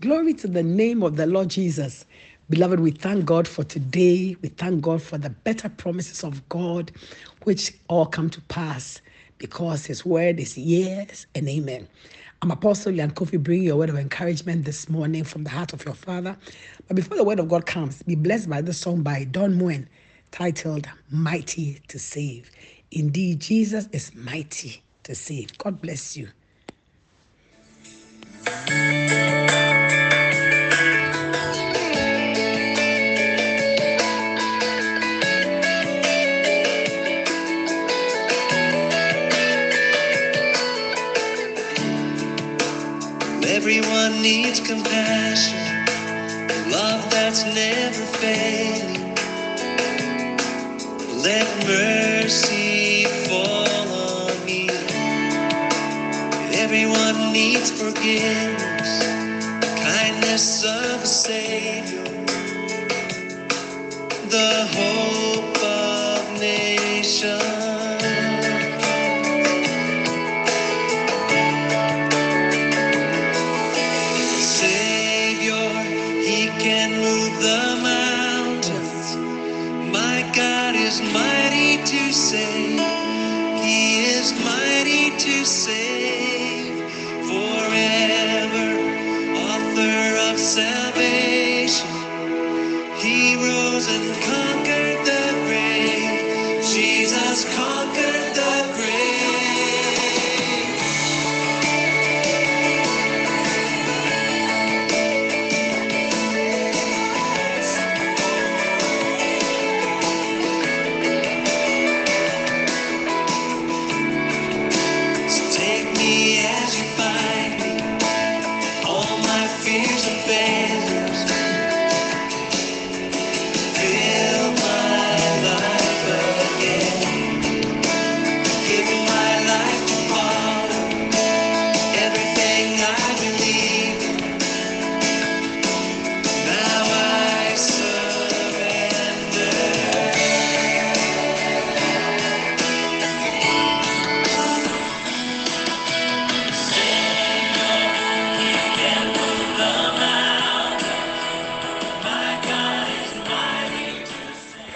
Glory to the name of the Lord Jesus. Beloved, we thank God for today. We thank God for the better promises of God, which all come to pass because his word is yes and amen. I'm Apostle Leon Kofi, bringing your word of encouragement this morning from the heart of your Father. But before the word of God comes, be blessed by this song by Don Moen titled, Mighty to Save. Indeed, Jesus is mighty to save. God bless you. Everyone needs compassion, a love that's never failing. Let mercy fall on me. Everyone needs forgiveness, the kindness of a Savior, the hope of nations. To save forever, author of salvation, he rose and conquered the grave. Jesus conquered the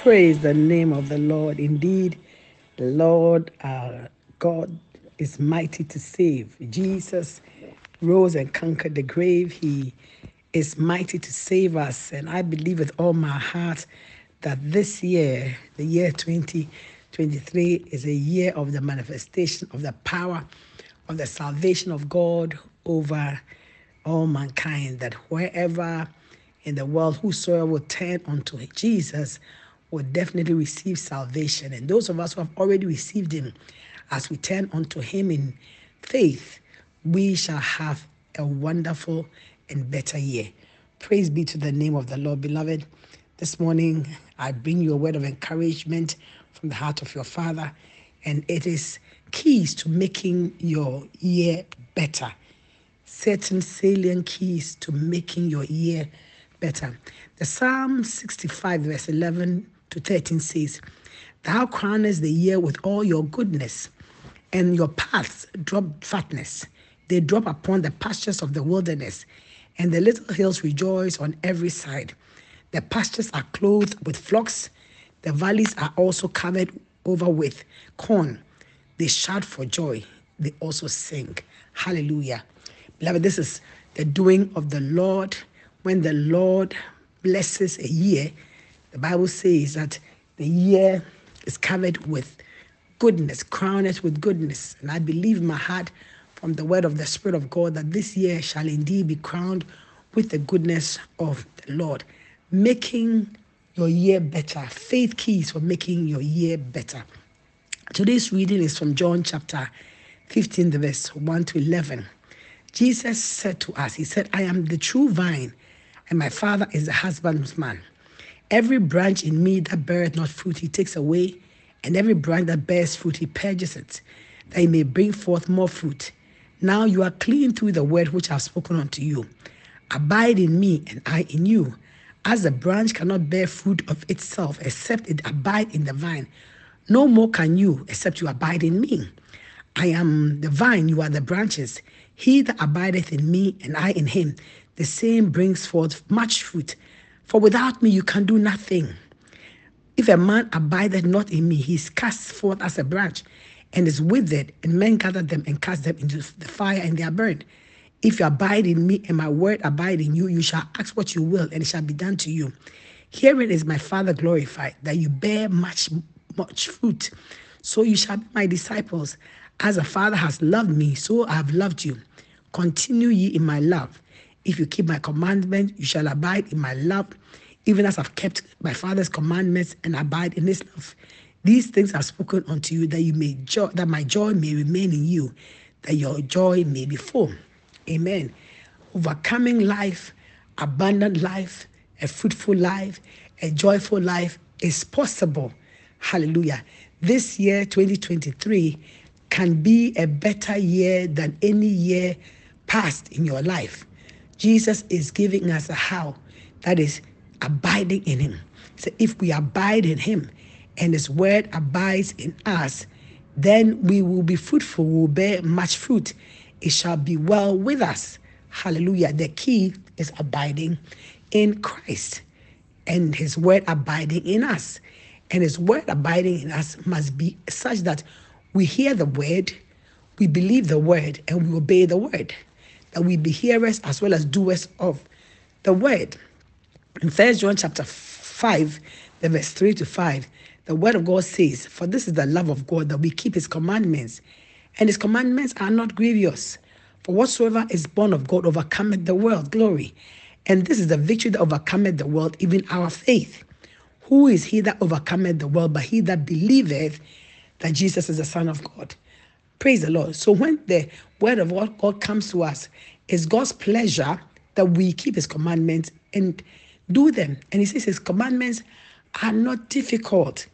Praise the name of the Lord. Indeed, the Lord our God is mighty to save. Jesus rose and conquered the grave. He is mighty to save us. And I believe with all my heart that this year, the year 2023, is a year of the manifestation of the power of the salvation of God over all mankind. That wherever in the world, whosoever will turn unto Jesus will definitely receive salvation. And those of us who have already received him, as we turn unto him in faith, we shall have a wonderful and better year. Praise be to the name of the Lord. Beloved, this morning I bring you a word of encouragement from the heart of your Father, and it is keys to making your year better. Certain salient keys to making your year better. The Psalm 65 verse 11 to 13 says, thou crownest the year with all your goodness, and your paths drop fatness. They drop upon the pastures of the wilderness, and the little hills rejoice on every side. The pastures are clothed with flocks, the valleys are also covered over with corn. They shout for joy, they also sing. Hallelujah. Beloved, this is the doing of the Lord. When the Lord blesses a year, the Bible says that the year is covered with goodness, crowned with goodness. And I believe in my heart from the word of the Spirit of God that this year shall indeed be crowned with the goodness of the Lord. Making your year better. Faith keys for making your year better. Today's reading is from John chapter 15, the verse 1 to 11. Jesus said to us, he said, I am the true vine, and my Father is the husbandman. Every branch in me that beareth not fruit, he takes away, and every branch that bears fruit, he purges it, that he may bring forth more fruit. Now you are clean through the word which I have spoken unto you. Abide in me, and I in you. As the branch cannot bear fruit of itself, except it abide in the vine, no more can you, except you abide in me. I am the vine, you are the branches. He that abideth in me, and I in him, the same brings forth much fruit. For without me you can do nothing. If a man abideth not in me, he is cast forth as a branch and is withered, and men gather them and cast them into the fire, and they are burned. If you abide in me and my word abide in you, you shall ask what you will, and it shall be done to you. Herein is my Father glorified, that you bear much fruit. So you shall be my disciples. As the Father has loved me, so I have loved you. Continue ye in my love. If you keep my commandment, you shall abide in my love, even as I've kept my Father's commandments and abide in his love. These things I've spoken unto you, that you may that my joy may remain in you, that your joy may be full. Amen. Overcoming life, abundant life, a fruitful life, a joyful life is possible. Hallelujah. This year, 2023, can be a better year than any year past in your life. Jesus is giving us a how, that is abiding in him. So if we abide in him and his word abides in us, then we will be fruitful, we will bear much fruit. It shall be well with us. Hallelujah. The key is abiding in Christ and his word abiding in us. And his word abiding in us must be such that we hear the word, we believe the word, and we obey the word. That we be hearers as well as doers of the word. In 1 John chapter 5, the verse 3 to 5, the word of God says, "For this is the love of God, that we keep his commandments. And his commandments are not grievous. For whatsoever is born of God overcometh the world." Glory. "And this is the victory that overcometh the world, even our faith. Who is he that overcometh the world, but he that believeth that Jesus is the Son of God?" Praise the Lord. So when the word of God comes to us, it's God's pleasure that we keep his commandments and do them. And he says his commandments are not difficult,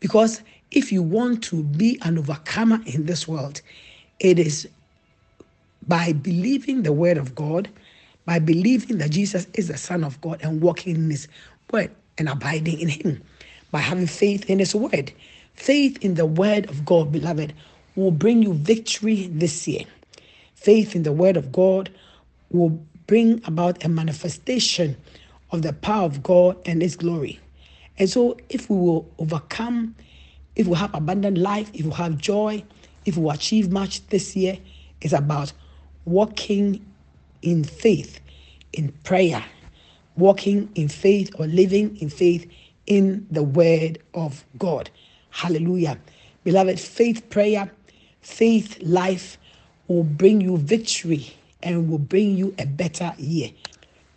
because if you want to be an overcomer in this world, it is by believing the word of God, by believing that Jesus is the Son of God and walking in his word and abiding in him, by having faith in his word. Faith in the word of God, beloved, will bring you victory this year. Faith in the word of God will bring about a manifestation of the power of God and his glory. And so if we will overcome, if we have abundant life, if we have joy, if we achieve much this year, it's about walking in faith, in prayer, walking in faith or living in faith in the word of God. Hallelujah. Beloved, faith prayer, faith life will bring you victory and will bring you a better year.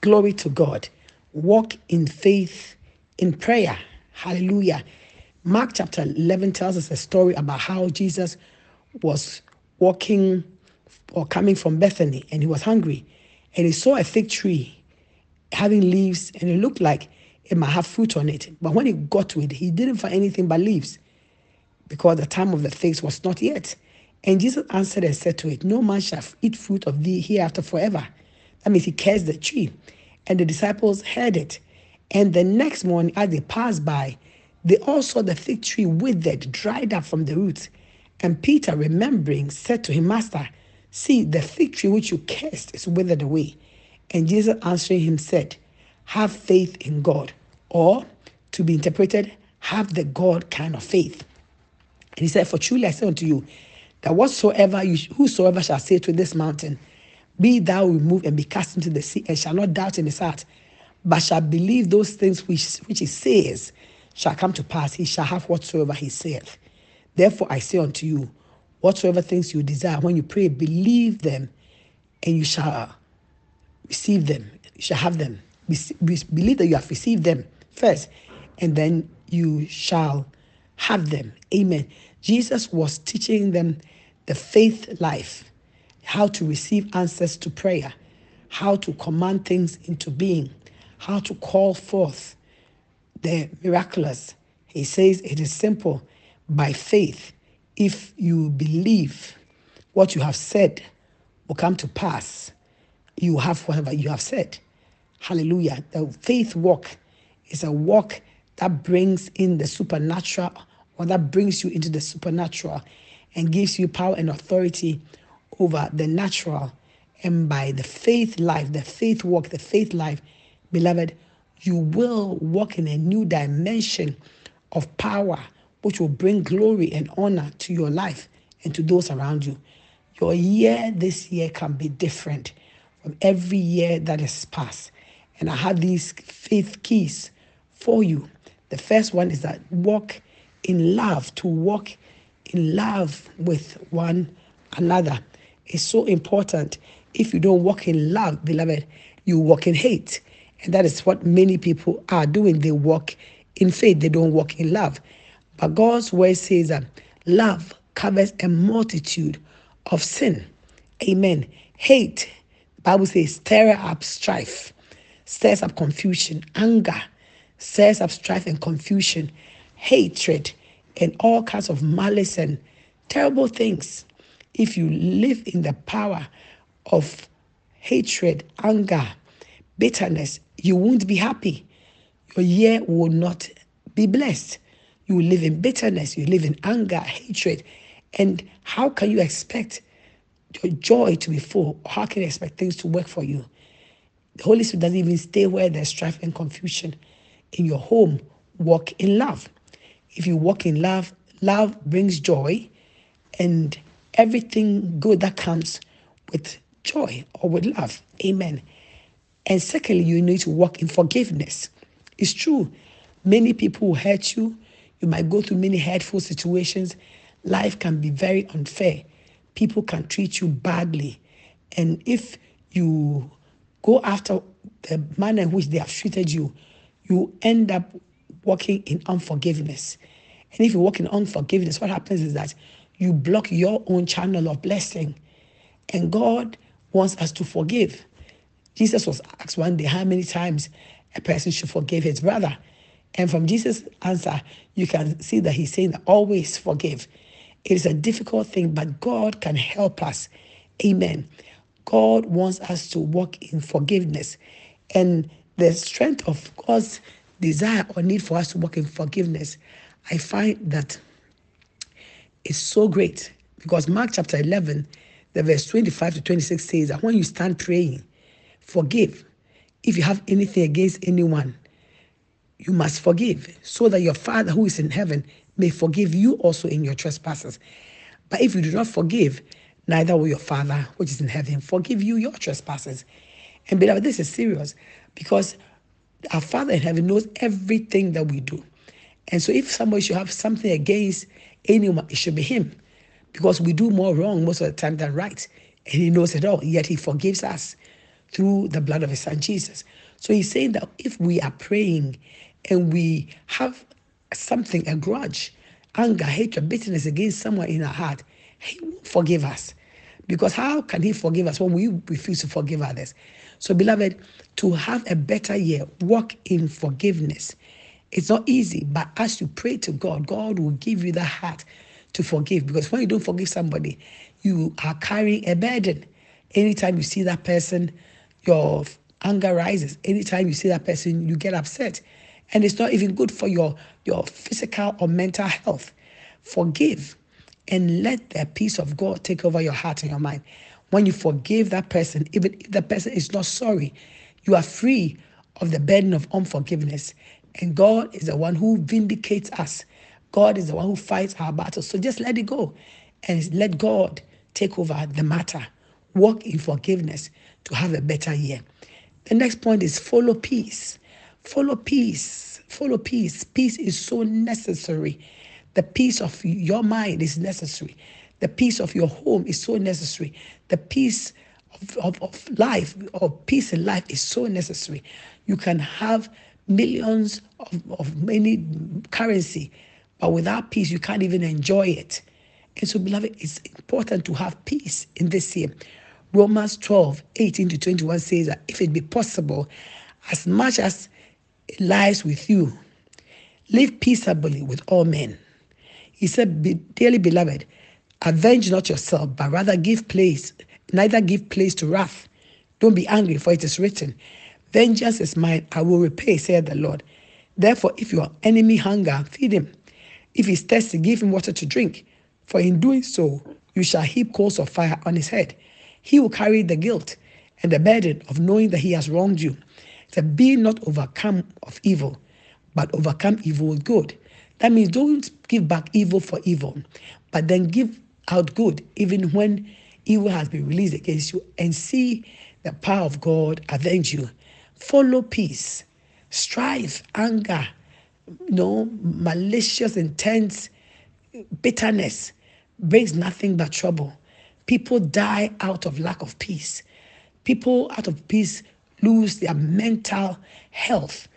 Glory to God. Walk in faith, in prayer. Hallelujah. Mark chapter 11 tells us a story about how Jesus was walking or coming from Bethany, and he was hungry, and he saw a fig tree having leaves, and it looked like it might have fruit on it. But when he got to it, he didn't find anything but leaves, because the time of the figs was not yet. And Jesus answered and said to it, "No man shall eat fruit of thee hereafter forever." That means he cursed the tree. And the disciples heard it. And the next morning, as they passed by, they all saw the fig tree withered, dried up from the roots. And Peter, remembering, said to him, "Master, see, the fig tree which you cursed is withered away." And Jesus answering him said, "Have faith in God," or to be interpreted, have the God kind of faith. And he said, "For truly I say unto you, that whosoever shall say to this mountain, be thou removed and be cast into the sea, and shall not doubt in his heart, but shall believe those things which he says shall come to pass, he shall have whatsoever he saith. Therefore I say unto you, whatsoever things you desire, when you pray, believe them, and you shall receive them." You shall have them. Believe that you have received them first, and then you shall have them. Amen. Jesus was teaching them the faith life, how to receive answers to prayer, how to command things into being, how to call forth the miraculous. He says it is simple. By faith, if you believe, what you have said will come to pass. You have whatever you have said. Hallelujah. The faith walk is a walk that brings in the supernatural, or that brings you into the supernatural and gives you power and authority over the natural And by the faith life, the faith walk, the faith life, beloved, you will walk in a new dimension of power, which will bring glory and honor to your life and to those around you. Your year this year can be different from every year that is past. And I have these faith keys for you. The first one is that walk in love, to walk in love with one another. It's so important. If you don't walk in love, beloved, you walk in hate. And that is what many people are doing. They walk in faith. They don't walk in love. But God's word says that love covers a multitude of sin. Amen. Hate, the Bible says, stir up strife, stirs up confusion, anger, stirs up strife and confusion, hatred, and all kinds of malice and terrible things. If you live in the power of hatred, anger, bitterness, you won't be happy. Your year will not be blessed. You live in bitterness, you live in anger, hatred. And how can you expect your joy to be full? How can you expect things to work for you? The Holy Spirit doesn't even stay where there's strife and confusion. In your home, walk in love. If you walk in love, love brings joy and everything good that comes with joy or with love. Amen. And secondly, you need to walk in forgiveness. It's true. Many people will hurt you. You might go through many hurtful situations. Life can be very unfair. People can treat you badly. And if you go after the manner in which they have treated you, you end up walking in unforgiveness. And if you walk in unforgiveness, what happens is that you block your own channel of blessing. And God wants us to forgive. Jesus was asked one day how many times a person should forgive his brother. And from Jesus' answer, you can see that he's saying that always forgive. It is a difficult thing, but God can help us. Amen. God wants us to walk in forgiveness. And the strength of God's desire or need for us to walk in forgiveness, I find that is so great. Because Mark chapter 11, the verse 25 to 26 says that when you stand praying, forgive. If you have anything against anyone, you must forgive, so that your Father who is in heaven may forgive you also in your trespasses. But if you do not forgive, neither will your Father which is in heaven forgive you your trespasses. And beloved, this is serious, because our Father in heaven knows everything that we do. And so if somebody should have something against anyone, it should be him, because we do more wrong most of the time than right. And he knows it all, yet he forgives us through the blood of his Son, Jesus. So he's saying that if we are praying and we have something, a grudge, anger, hatred, bitterness against someone in our heart, he won't forgive us. Because how can he forgive us when we refuse to forgive others? So, beloved, to have a better year, walk in forgiveness. It's not easy, but as you pray to God, God will give you the heart to forgive. Because when you don't forgive somebody, you are carrying a burden. Anytime you see that person, your anger rises. Anytime you see that person, you get upset. And it's not even good for your physical or mental health. Forgive and let the peace of God take over your heart and your mind. When you forgive that person, even if the person is not sorry, you are free of the burden of unforgiveness. And God is the one who vindicates us. God is the one who fights our battles. So just let it go and let God take over the matter. Walk in forgiveness to have a better year. The next point is follow peace. Follow peace. Follow peace. Peace is so necessary. The peace of your mind is necessary. The peace of your home is so necessary. The peace of life, or peace in life, is so necessary. You can have millions of many currency, but without peace, you can't even enjoy it. And so, beloved, it's important to have peace in this year. Romans 12, 18 to 21 says that if it be possible, as much as it lies with you, live peaceably with all men. He said, dearly beloved, avenge not yourself, but rather neither give place to wrath. Don't be angry, for it is written, vengeance is mine, I will repay, saith the Lord. Therefore, if your enemy hunger, feed him. If he is thirsty, give him water to drink. For in doing so, you shall heap coals of fire on his head. he will carry the guilt and the burden of knowing that he has wronged you. So be not overcome of evil, but overcome evil with good. That means don't give back evil for evil, but then give out good even when evil has been released against you, and see the power of God avenge you. Follow peace. Strife, anger, malicious intent, bitterness brings nothing but trouble. People die out of lack of peace. People out of peace lose their mental health.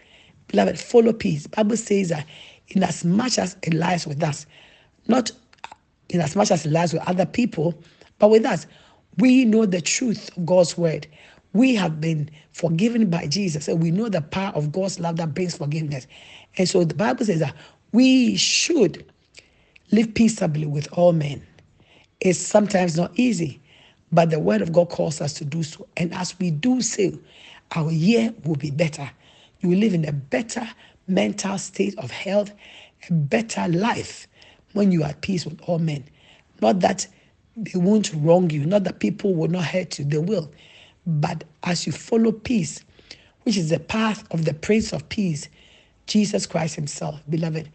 Beloved, follow peace. The Bible says that inasmuch as it lies with us, not inasmuch as it lies with other people, but with us, we know the truth of God's word. We have been forgiven by Jesus, and we know the power of God's love that brings forgiveness. And so the Bible says that we should live peaceably with all men. It's sometimes not easy, but the word of God calls us to do so. And as we do so, our year will be better. You will live in a better mental state of health, a better life when you are at peace with all men. Not that they won't wrong you, not that people will not hurt you, they will. But as you follow peace, which is the path of the Prince of Peace, Jesus Christ himself, beloved,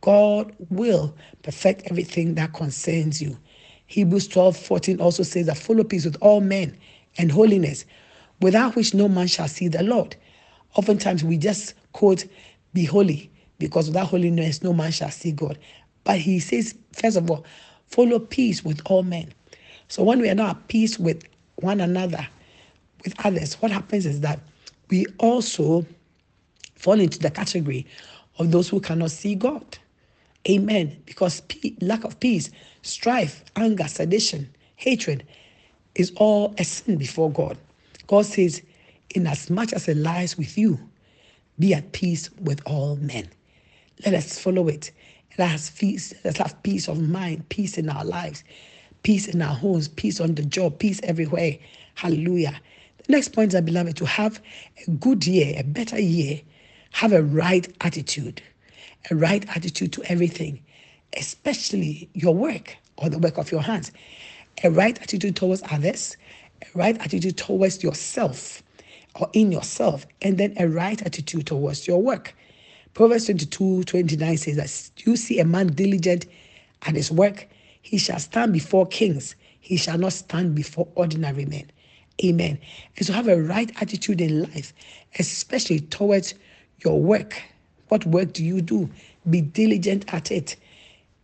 God will perfect everything that concerns you. Hebrews 12:14 also says that follow peace with all men and holiness, without which no man shall see the Lord. Oftentimes we just quote, be holy, because without holiness no man shall see God. But he says, first of all, follow peace with all men. So when we are not at peace with one another, with others, what happens is that we also fall into the category of those who cannot see God. Amen. Because lack of peace, strife, anger, sedition, hatred is all a sin before God. God says, inasmuch as it lies with you, be at peace with all men. Let us follow it. Let us have peace of mind, peace in our lives, peace in our homes, peace on the job, peace everywhere. Hallelujah. The next point is, beloved, to have a good year, a better year, have a right attitude to everything, especially your work or the work of your hands, a right attitude towards others, a right attitude towards yourself or in yourself, and then a right attitude towards your work. Proverbs 22:29 says that you see a man diligent at his work, he shall stand before kings. He shall not stand before ordinary men. Amen. And so have a right attitude in life, especially towards your work. What work do you do? Be diligent at it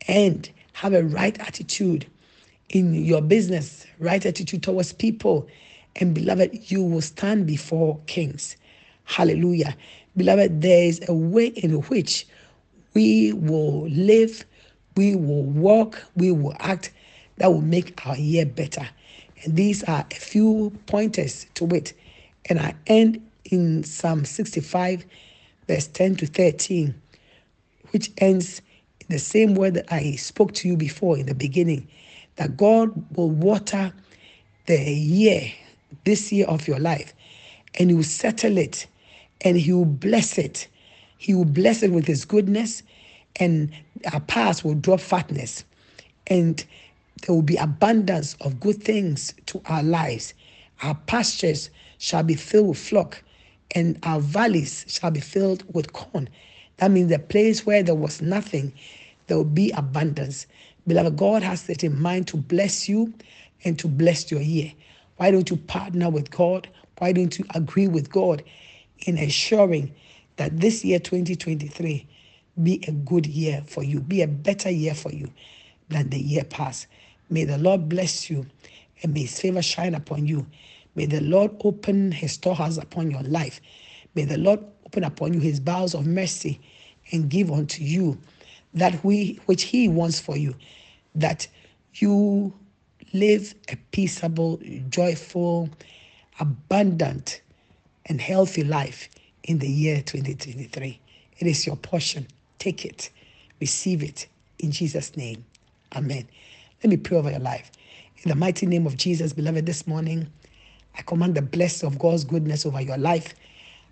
and have a right attitude in your business, right attitude towards people. And beloved, you will stand before kings. Hallelujah. Beloved, there is a way in which we will live, we will walk, we will act that will make our year better. And these are a few pointers to it. And I end in Psalm 65, verse 10 to 13, which ends in the same word that I spoke to you before in the beginning, that God will water the year, this year of your life, and he will settle it, and he will bless it. He will bless it with his goodness, and our paths will drop fatness. And there will be abundance of good things to our lives. Our pastures shall be filled with flock, and our valleys shall be filled with corn. That means the place where there was nothing, there will be abundance. Beloved, God has it in mind to bless you and to bless your year. Why don't you partner with God? Why don't you agree with God in ensuring that this year, 2023, be a good year for you, be a better year for you than the year past? May the Lord bless you, and may his favor shine upon you. May the Lord open his storehouse upon your life. May the Lord open upon you his bowels of mercy and give unto you that which he wants for you, that you live a peaceable, joyful, abundant, and healthy life in the year 2023. It is your portion. Take it. Receive it. In Jesus' name. Amen. Let me pray over your life. In the mighty name of Jesus, beloved, this morning, I command the blessing of God's goodness over your life.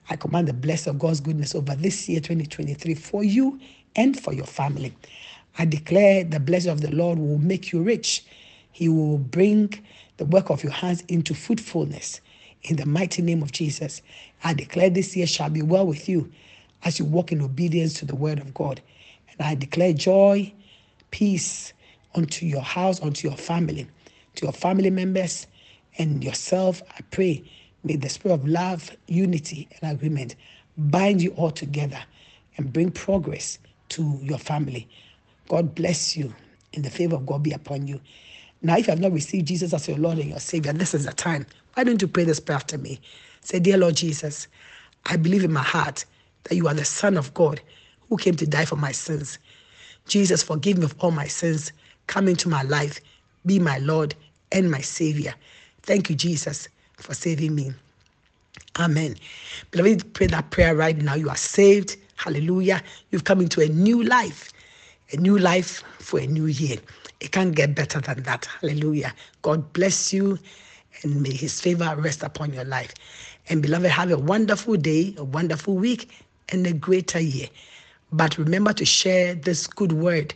I command the blessing of God's goodness over this year, 2023, for you and for your family. I declare the blessing of the Lord will make you rich. He will bring the work of your hands into fruitfulness. In the mighty name of Jesus, I declare this year shall be well with you as you walk in obedience to the word of God. And I declare joy, peace unto your house, unto your family, to your family members and yourself. I pray, may the spirit of love, unity, and agreement bind you all together and bring progress to your family. God bless you, and the favor of God be upon you. Now, if you have not received Jesus as your Lord and your Savior, this is the time. Why don't you pray this prayer after me? Say, dear Lord Jesus, I believe in my heart that you are the Son of God who came to die for my sins. Jesus, forgive me of all my sins. Come into my life. Be my Lord and my Savior. Thank you, Jesus, for saving me. Amen. Beloved, pray that prayer right now. You are saved. Hallelujah. You've come into a new life for a new year. It can't get better than that. Hallelujah. God bless you, and may his favor rest upon your life. And beloved, have a wonderful day, a wonderful week, and a greater year. But remember to share this good word,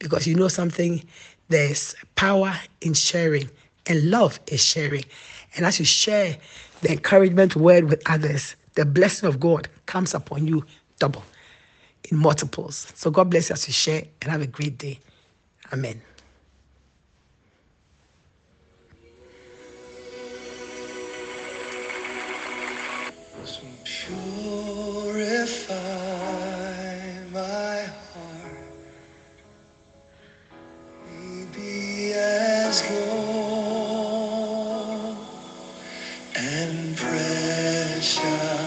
because you know something, there's power in sharing, and love is sharing. And as you share the encouragement word with others, the blessing of God comes upon you double, in multiples. So God bless you as you share, and have a great day. Amen. So purify my heart, maybe as gold and precious.